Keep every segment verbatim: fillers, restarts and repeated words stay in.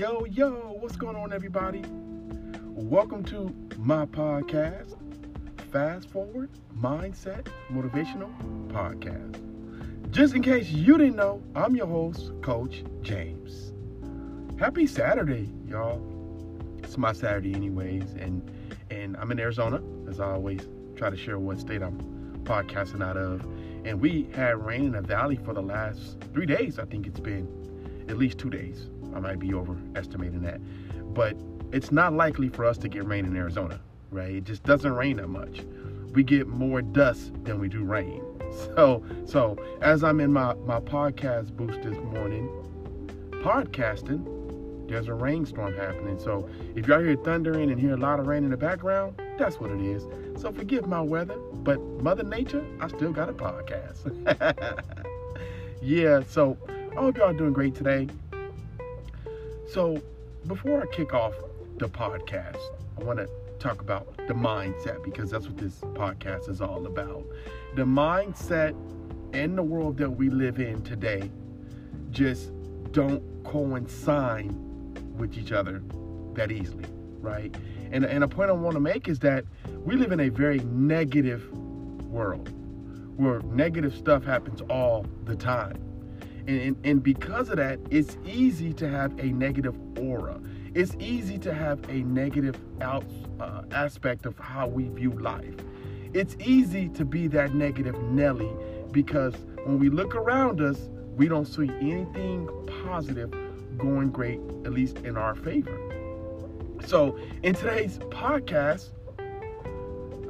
Yo, yo, what's going on, everybody? Welcome to my podcast, Fast Forward Mindset Motivational Podcast. Just in case you didn't know, I'm your host, Coach James. Happy Saturday, y'all. It's my Saturday anyways, and, and I'm in Arizona, as I always try to share what state I'm podcasting out of. And we had rain in the valley for the last three days, I think it's been. At least two days. I might be overestimating that. But it's not likely for us to get rain in Arizona, right? It just doesn't rain that much. We get more dust than we do rain. So so as I'm in my, my podcast booth this morning, podcasting, there's a rainstorm happening. So if y'all hear thundering and hear a lot of rain in the background, that's what it is. So forgive my weather, but Mother Nature, I still got a podcast. Yeah, so I hope y'all are doing great today. So before I kick off the podcast, I want to talk about the mindset, because that's what this podcast is all about. The mindset and the world that we live in today just don't coincide with each other that easily, right? And, and a point I want to make is that we live in a very negative world where negative stuff happens all the time. And, and because of that, it's easy to have a negative aura. It's easy to have a negative out, uh, aspect of how we view life. It's easy to be that negative Nelly, because when we look around us, we don't see anything positive going great, at least in our favor. So in today's podcast,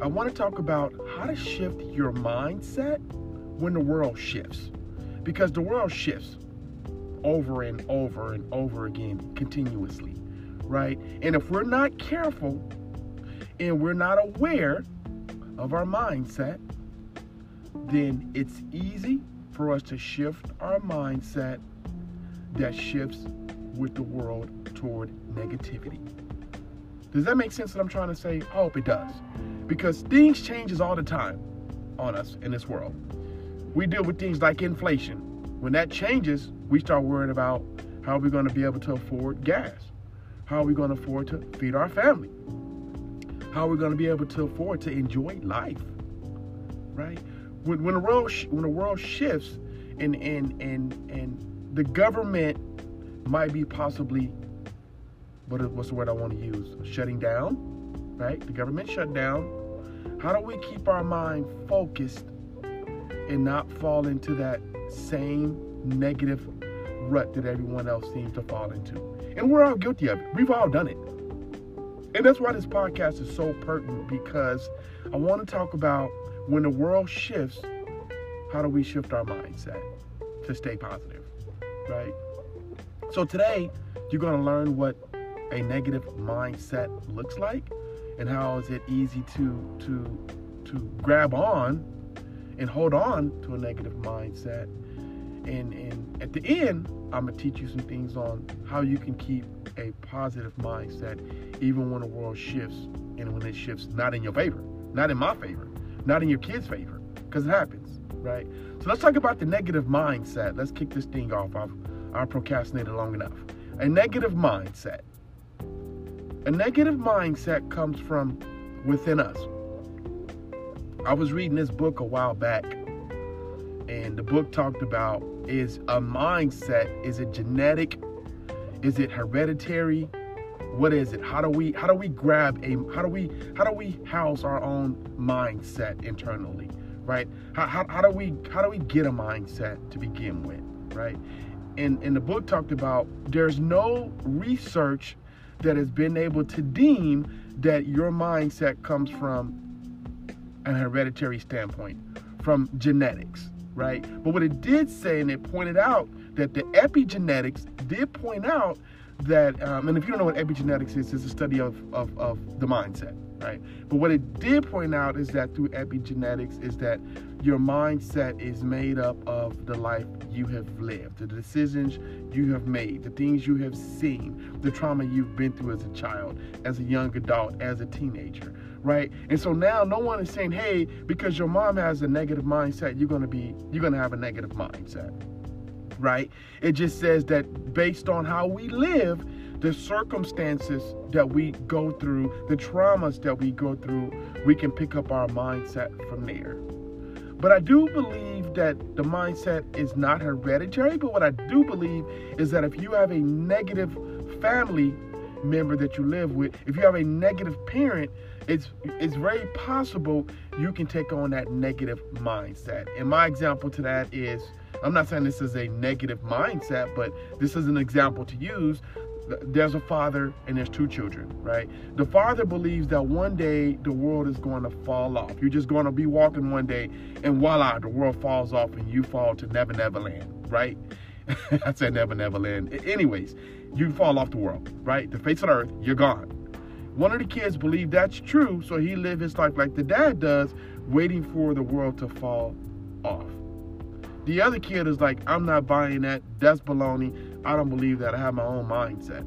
I want to talk about how to shift your mindset when the world shifts. Because the world shifts over and over and over again continuously, right? And if we're not careful and we're not aware of our mindset, then it's easy for us to shift our mindset that shifts with the world toward negativity. Does that make sense what I'm trying to say? I hope it does. Because things changes all the time on us in this world. We deal with things like inflation. When that changes, we start worrying about how we're going to be able to afford gas, how we're going to afford to feed our family, how we're going to be able to afford to enjoy life, right? When, when the world sh- when the world shifts, and and and and the government might be possibly what what's the word I want to use? Shutting down, right? The government shut down. How do we keep our mind focused and not fall into that same negative rut that everyone else seems to fall into? And we're all guilty of it. We've all done it. And that's why this podcast is so pertinent, because I want to talk about when the world shifts, how do we shift our mindset to stay positive, right? So today, you're going to learn what a negative mindset looks like and how is it easy to, to, to grab on and hold on to a negative mindset. And, and at the end, I'm going to teach you some things on how you can keep a positive mindset even when the world shifts, and when it shifts not in your favor, not in my favor, not in your kids' favor, because it happens, right? So let's talk about the negative mindset. Let's kick this thing off. I've, I've procrastinated long enough. A negative mindset. A negative mindset comes from within us. I was reading this book a while back, and the book talked about, is a mindset, is it genetic? Is it hereditary? What is it? How do we how do we grab a how do we how do we house our own mindset internally, right? How how, how do we how do we get a mindset to begin with, right? And and the book talked about there's no research that has been able to deem that your mindset comes from an hereditary standpoint, from genetics, right? But what it did say, and it pointed out, that the epigenetics did point out that, um, and if you don't know what epigenetics is, it's a study of, of, of the mindset, right? But what it did point out is that through epigenetics is that your mindset is made up of the life you have lived, the decisions you have made, the things you have seen, the trauma you've been through as a child, as a young adult, as a teenager, right? And so now no one is saying, hey, because your mom has a negative mindset, you're going to be, you're going to have a negative mindset, right? It just says that based on how we live, the circumstances that we go through, the traumas that we go through, we can pick up our mindset from there. But I do believe that the mindset is not hereditary, but what I do believe is that if you have a negative family member that you live with, if you have a negative parent, it's it's very possible you can take on that negative mindset. And my example to that is, I'm not saying this is a negative mindset, but this is an example to use. There's a father and there's two children, right? The father believes that one day the world is going to fall off. You're just going to be walking one day and voila, the world falls off and you fall to Never Never Land, right? I said Never Never Land. Anyways, you fall off the world, right? The face of the earth, you're gone. One of the kids believe that's true, so he lived his life like the dad does, waiting for the world to fall off. The other kid is like, I'm not buying that. That's baloney. I don't believe that. I have my own mindset.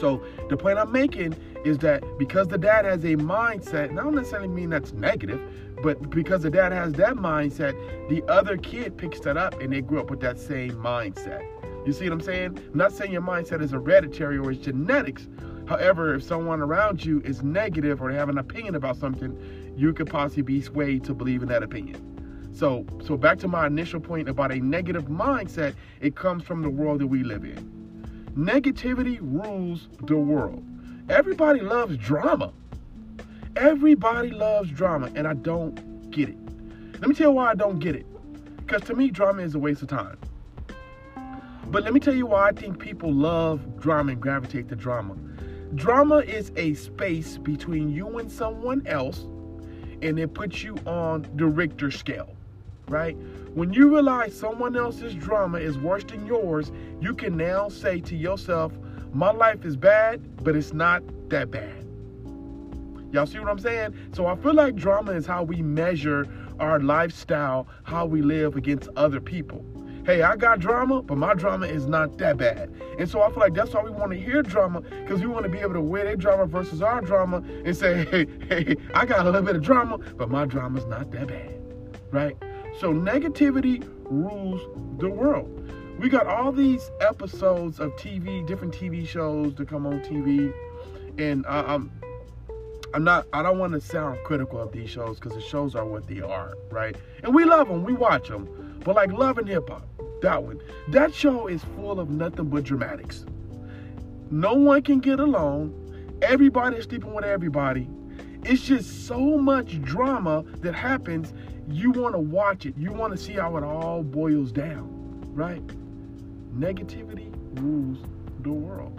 So the point I'm making is that because the dad has a mindset, and I don't necessarily mean that's negative, but because the dad has that mindset, the other kid picks that up and they grew up with that same mindset. You see what I'm saying? I'm not saying your mindset is hereditary or it's genetics. However, if someone around you is negative or they have an opinion about something, you could possibly be swayed to believe in that opinion. So, so back to my initial point about a negative mindset, it comes from the world that we live in. Negativity rules the world. Everybody loves drama. Everybody loves drama, and I don't get it. Let me tell you why I don't get it. Because to me, drama is a waste of time. But let me tell you why I think people love drama and gravitate to drama. Drama is a space between you and someone else, and it puts you on the Richter scale. Right? When you realize someone else's drama is worse than yours, you can now say to yourself, my life is bad, but it's not that bad. Y'all see what I'm saying? So I feel like drama is how we measure our lifestyle, how we live against other people. Hey, I got drama, but my drama is not that bad. And so I feel like that's why we want to hear drama, because we want to be able to weigh their drama versus our drama and say, hey, hey, I got a little bit of drama, but my drama's not that bad, right? So negativity rules the world. We got all these episodes of T V, different T V shows that come on T V. And I, I'm, I'm not, I don't want to sound critical of these shows, because the shows are what they are, right? And we love them, we watch them. But like Love and Hip Hop, that one, that show is full of nothing but dramatics. No one can get along. Everybody's sleeping with everybody. It's just so much drama that happens. You want to watch it. You want to see how it all boils down, right? Negativity rules the world.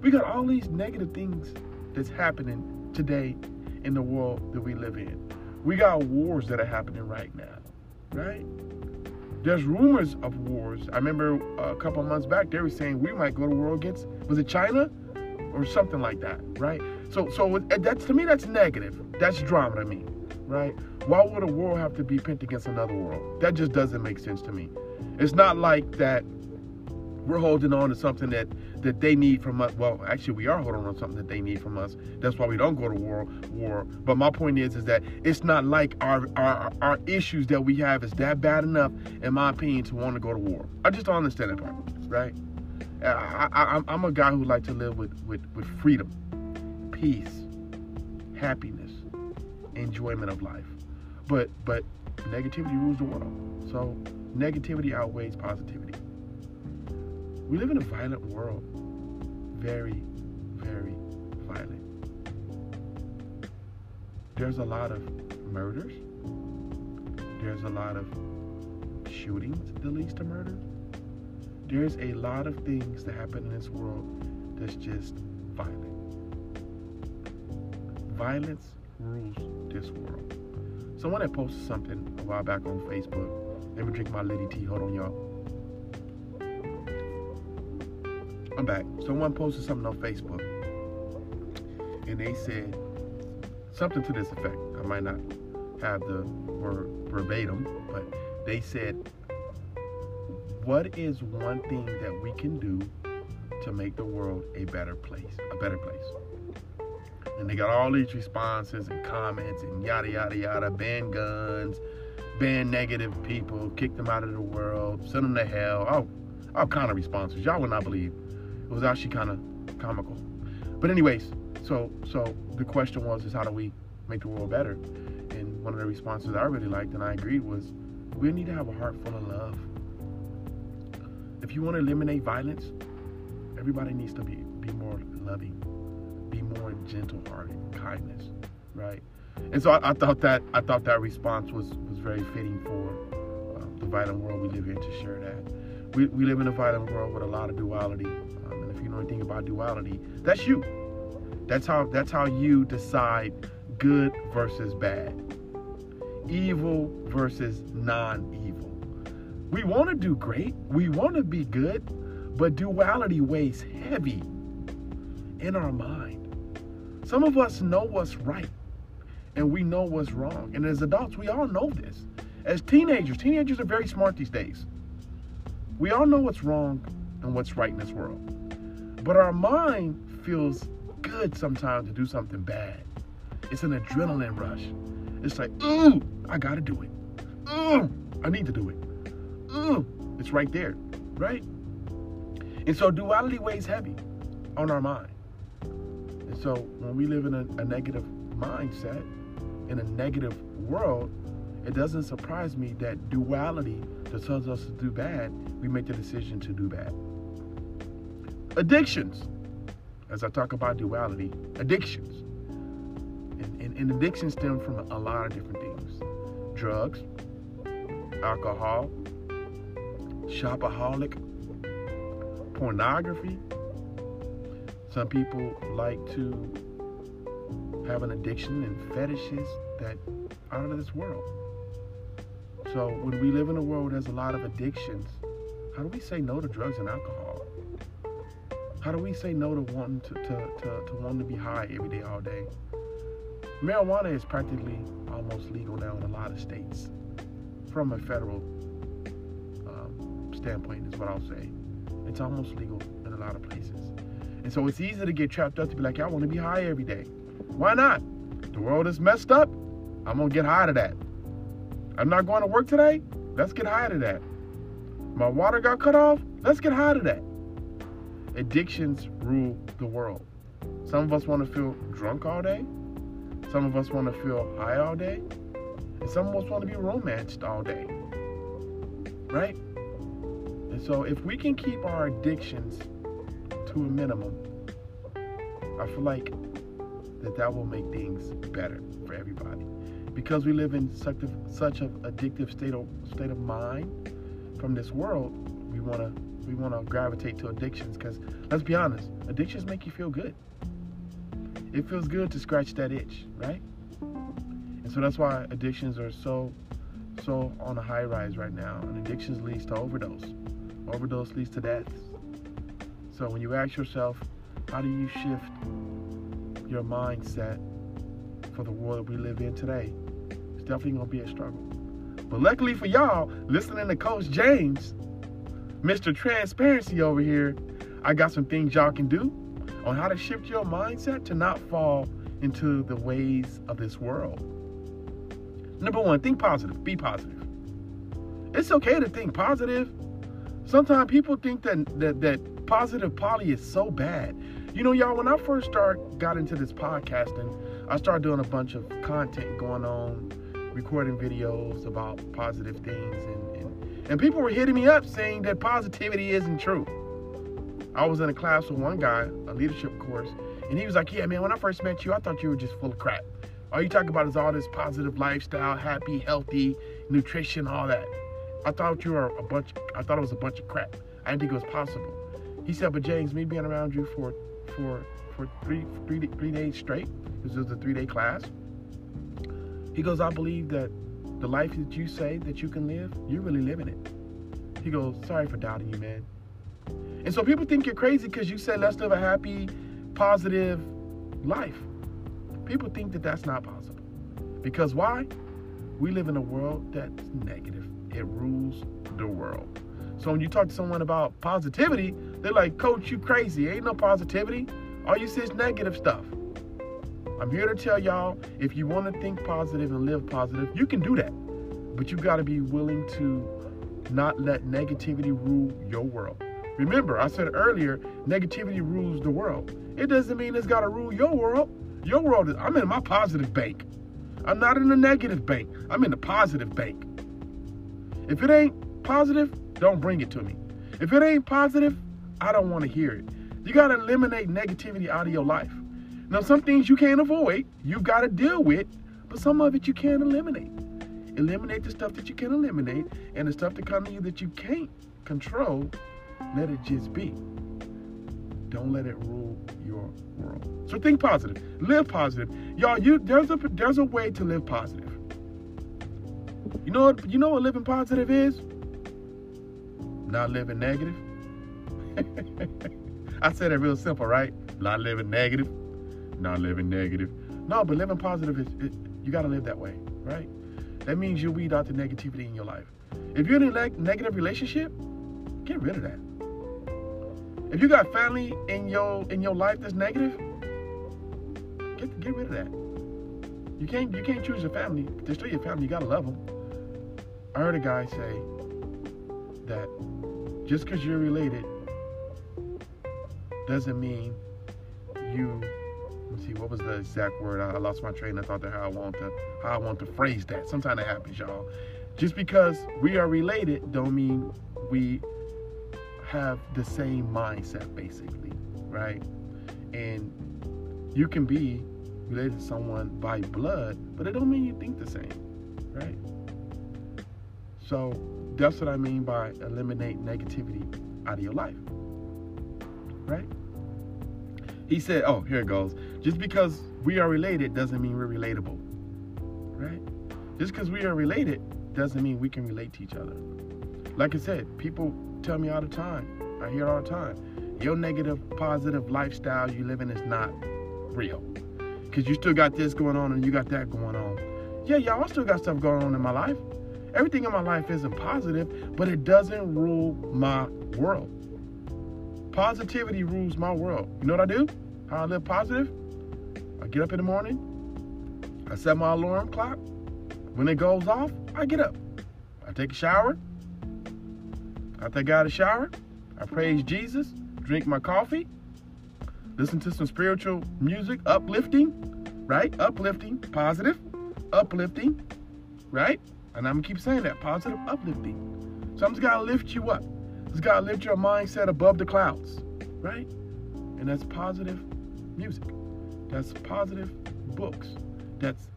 We got all these negative things that's happening today in the world that we live in. We got wars that are happening right now, right? There's rumors of wars. I remember a couple months back, they were saying we might go to war against, was it China? Or something like that, right? So so that's, to me, that's negative. That's drama to me, right? Why would a war have to be pent against another world? That just doesn't make sense to me. It's not like that we're holding on to something that, that they need from us. Well, actually, we are holding on to something that they need from us. That's why we don't go to war. war. But my point is, is that it's not like our, our our issues that we have is that bad enough, in my opinion, to want to go to war. I just don't understand that part, right? I, I, I'm a guy who likes to live with, with, with freedom, peace, happiness, enjoyment of life. But but negativity rules the world. So negativity outweighs positivity. We live in a violent world. Very, very violent. There's a lot of murders. There's a lot of shootings that leads to murder. There's a lot of things that happen in this world that's just violent. Violence rules this world. Someone had posted something a while back on Facebook. Let me drink my litty tea. Hold on, y'all. I'm back. Someone posted something on Facebook, and they said something to this effect. I might not have the word verbatim, but they said, what is one thing that we can do to make the world a better place? A better place. And they got all these responses and comments and yada, yada, yada. Ban guns, ban negative people, kick them out of the world, send them to hell. All, all kind of responses. Y'all would not believe. It was actually kind of comical. But anyways, so so the question was, is how do we make the world better? And one of the responses I really liked and I agreed was, we need to have a heart full of love. If you want to eliminate violence, everybody needs to be, be more loving, be more gentle-hearted, kindness, right? And so I, I thought that I thought that response was, was very fitting for uh, the violent world we live in, to share that. We, we live in a violent world with a lot of duality. Um, and if you know anything about duality, that's you. That's how, that's how you decide good versus bad, evil versus non-evil. We want to do great. We want to be good. But duality weighs heavy in our mind. Some of us know what's right, and we know what's wrong. And as adults, we all know this. As teenagers, teenagers are very smart these days. We all know what's wrong and what's right in this world. But our mind feels good sometimes to do something bad. It's an adrenaline rush. It's like, ooh, I gotta do it. Ooh, I need to do it. Ooh, it's right there, right? And so duality weighs heavy on our mind. And so when we live in a, a negative mindset, in a negative world, it doesn't surprise me that duality that tells us to do bad, we make the decision to do bad. Addictions. As I talk about duality, addictions. And, and, and addiction stems from a lot of different things. Drugs, alcohol, shopaholic, pornography. Some people like to have an addiction and fetishes that are out of this world. So when we live in a world that's a lot of addictions, how do we say no to drugs and alcohol? How do we say no to wanting to, to, to, to, wanting to be high every day, all day? Marijuana is practically almost legal now in a lot of states from a federal um, standpoint is what I'll say. It's almost legal in a lot of places. And so it's easy to get trapped up to be like, I want to be high every day. Why not? The world is messed up. I'm going to get high to that. I'm not going to work today. Let's get high to that. My water got cut off. Let's get high to that. Addictions rule the world. Some of us want to feel drunk all day. Some of us want to feel high all day. And some of us want to be romanced all day. Right? And so if we can keep our addictions to a minimum, I feel like that that will make things better for everybody. Because we live in such a, such an addictive state of, state of mind from this world, we want to we want to gravitate to addictions because, let's be honest, addictions make you feel good. It feels good to scratch that itch, right? And so that's why addictions are so, so on a high rise right now. And addictions leads to overdose. Overdose leads to death. So when you ask yourself, how do you shift your mindset for the world that we live in today? It's definitely going to be a struggle. But luckily for y'all, listening to Coach James, Mister Transparency over here, I got some things y'all can do on how to shift your mindset to not fall into the ways of this world. Number one, think positive. Be positive. It's okay to think positive. Sometimes people think that, that, that positive poly is so bad. You know, y'all, when I first start, got into this podcasting, I started doing a bunch of content going on, recording videos about positive things. And, and, and people were hitting me up saying that positivity isn't true. I was in a class with one guy, a leadership course, and he was like, yeah, man, when I first met you, I thought you were just full of crap. All you talk about is all this positive lifestyle, happy, healthy, nutrition, all that. I thought you were a bunch, I thought it was a bunch of crap. I didn't think it was possible. He said, but James, me being around you for for for three three three days straight, this was a three-day class. He goes, I believe that the life that you say that you can live, you're really living it. He goes, sorry for doubting you, man. And so people think you're crazy because you said, let's live a happy, positive life. People think that that's not possible. Because why? We live in a world that's negative. It rules the world. So when you talk to someone about positivity, they're like, Coach, you crazy. Ain't no positivity. All you see is negative stuff. I'm here to tell y'all, if you want to think positive and live positive, you can do that. But you got to be willing to not let negativity rule your world. Remember, I said earlier, negativity rules the world. It doesn't mean it's got to rule your world. Your world is, I'm in my positive bank. I'm not in the negative bank. I'm in the positive bank. If it ain't positive, don't bring it to me. If it ain't positive, I don't want to hear it. You got to eliminate negativity out of your life. Now, some things you can't avoid, you got to deal with, but some of it you can't eliminate. Eliminate the stuff that you can eliminate, and the stuff that comes to you that you can't control, let it just be. Don't let it rule your world. So think positive, live positive, y'all. You there's a there's a way to live positive. You know what you know what living positive is? Not living negative. I said it real simple, right? Not living negative, not living negative. No, but living positive is it, you got to live that way, right? That means you weed out the negativity in your life. If you're in a negative relationship, get rid of that. If you got family in your in your life that's negative, get get rid of that. You can't you can't choose your family. Destroy your family. You gotta love them. I heard a guy say that just because you're related doesn't mean you. Let's see, what was the exact word? I, I lost my train of thought there. How I want to how I want to phrase that. Sometimes it happens, y'all. Just because we are related don't mean we have the same mindset, basically, right? And you can be related to someone by blood, but it don't mean you think the same, right? So that's what I mean by eliminate negativity out of your life, right? He said, oh, here it goes. Just because we are related doesn't mean we're relatable, right? Just because we are related doesn't mean we can relate to each other. Like I said, people tell me all the time, I hear it all the time, your negative, positive lifestyle you live in is not real. Because you still got this going on and you got that going on. Yeah, y'all, I still got stuff going on in my life. Everything in my life isn't positive, but it doesn't rule my world. Positivity rules my world. You know what I do? How I live positive? I get up in the morning. I set my alarm clock. When it goes off, I get up. I take a shower. After I got a shower, I praise Jesus, drink my coffee, listen to some spiritual music, uplifting, right? Uplifting, positive, uplifting, right? And I'm going to keep saying that, positive, uplifting. So I'm just going to lift you up. Just got to lift your mindset above the clouds, right? And that's positive music. That's positive books. That's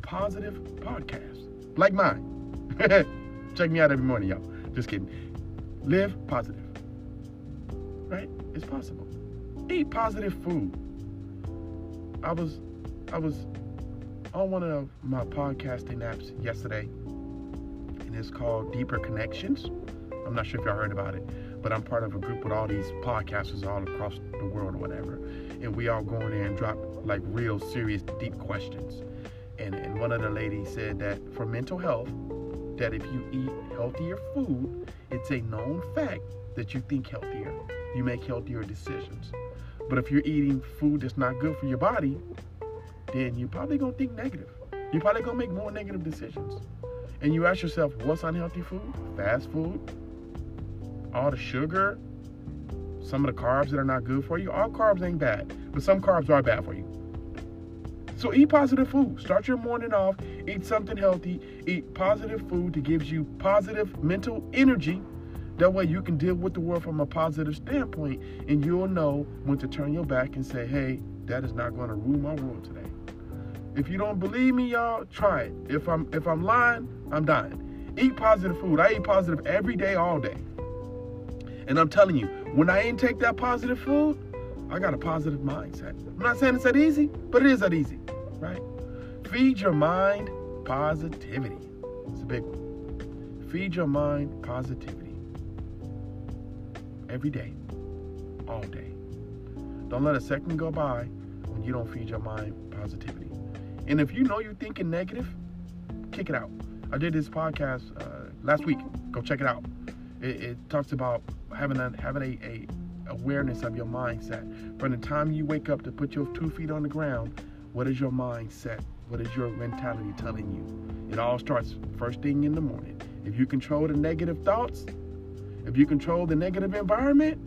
positive podcasts, like mine. Check me out every morning, y'all. Just kidding. Live positive, right? It's possible. Eat positive food. I was, I was on one of my podcasting apps yesterday, and it's called Deeper Connections. I'm not sure if y'all heard about it, but I'm part of a group with all these podcasters all across the world or whatever, and we all go in there and drop like real serious, deep questions. And and one of the ladies said that for mental health, that if you eat healthier food, it's a known fact that you think healthier. You make healthier decisions. But if you're eating food that's not good for your body, then you're probably going to think negative. You're probably going to make more negative decisions. And you ask yourself, what's unhealthy food? Fast food, all the sugar, some of the carbs that are not good for you. All carbs ain't bad, but some carbs are bad for you. So eat positive food. Start your morning off. Eat something healthy. Eat positive food that gives you positive mental energy. That way you can deal with the world from a positive standpoint, and you'll know when to turn your back and say, hey, that is not going to rule my world today. If you don't believe me, y'all, try it. If I'm if I'm lying, I'm dying. Eat positive food. I eat positive every day, all day. And I'm telling you, when I intake that positive food, I got a positive mindset. I'm not saying it's that easy, but it is that easy. Right? Feed your mind positivity. It's a big one. Feed your mind positivity. Every day. All day. Don't let a second go by when you don't feed your mind positivity. And if you know you're thinking negative, kick it out. I did this podcast uh, last week. Go check it out. It, it talks about having a, having a, a awareness of your mindset. From the time you wake up to put your two feet on the ground, what is your mindset? What is your mentality telling you? It all starts first thing in the morning. If you control the negative thoughts, If you control the negative environment,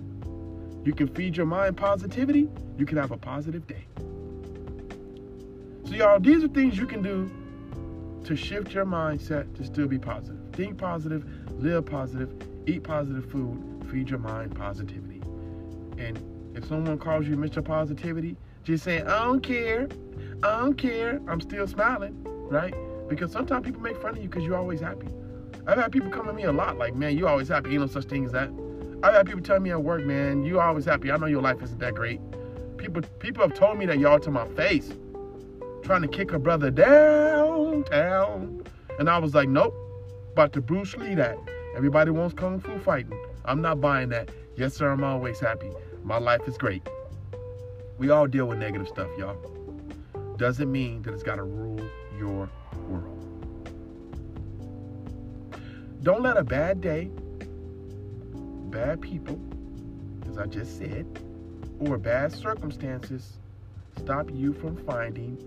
you can feed your mind positivity. You can have a positive day. So y'all, these are things you can do to shift your mindset to still be positive. Think positive, live positive, eat positive food, feed your mind positivity. And if someone calls you Mister Positivity, just say, I don't care, I don't care, I'm still smiling, right? Because sometimes people make fun of you because you're always happy. I've had people come at me a lot like, man, you always happy, ain't no such thing as that. I've had people tell me at work, man, you always happy, I know your life isn't that great. People, people have told me that y'all to my face, trying to kick her brother downtown. And I was like, nope, about to Bruce Lee that. Everybody wants kung fu fighting. I'm not buying that. Yes, sir, I'm always happy. My life is great. We all deal with negative stuff, y'all. Doesn't mean that it's got to rule your world. Don't let a bad day, bad people, as I just said, or bad circumstances stop you from finding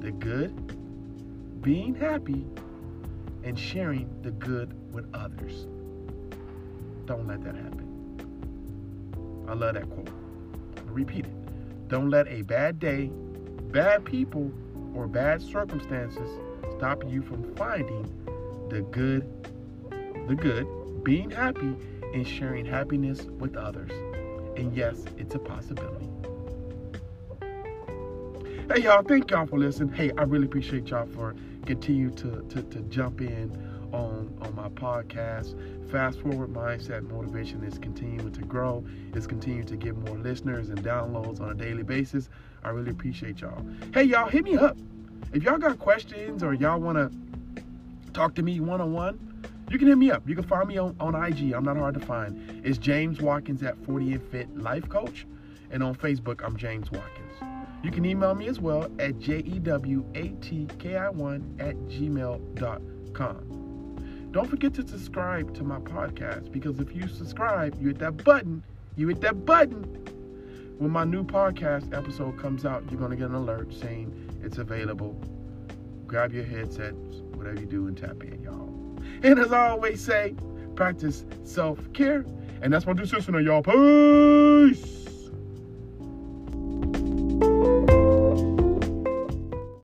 the good, being happy, and sharing the good with others. Don't let that happen. I love that quote. I'll repeat it. Don't let a bad day, bad people, or bad circumstances stop you from finding the good, the good, being happy, and sharing happiness with others. And yes, it's a possibility. Hey, y'all, thank y'all for listening. Hey, I really appreciate y'all for continuing to, to, to jump in on, on my podcast. Fast Forward Mindset Motivation is continuing to grow. It's continuing to get more listeners and downloads on a daily basis. I really appreciate y'all. Hey, y'all, hit me up. If y'all got questions or y'all want to talk to me one-on-one, you can hit me up. You can find me on, on I G. I'm not hard to find. It's James Watkins at forty and fit life coach. And on Facebook, I'm James Watkins. You can email me as well at jewatki one at gmail dot com. Don't forget to subscribe to my podcast, because if you subscribe, you hit that button. You hit that button. When my new podcast episode comes out, you're going to get an alert saying it's available. Grab your headsets, whatever you do, and tap in, y'all. And as I always say, practice self-care. And that's my decision, y'all. Peace.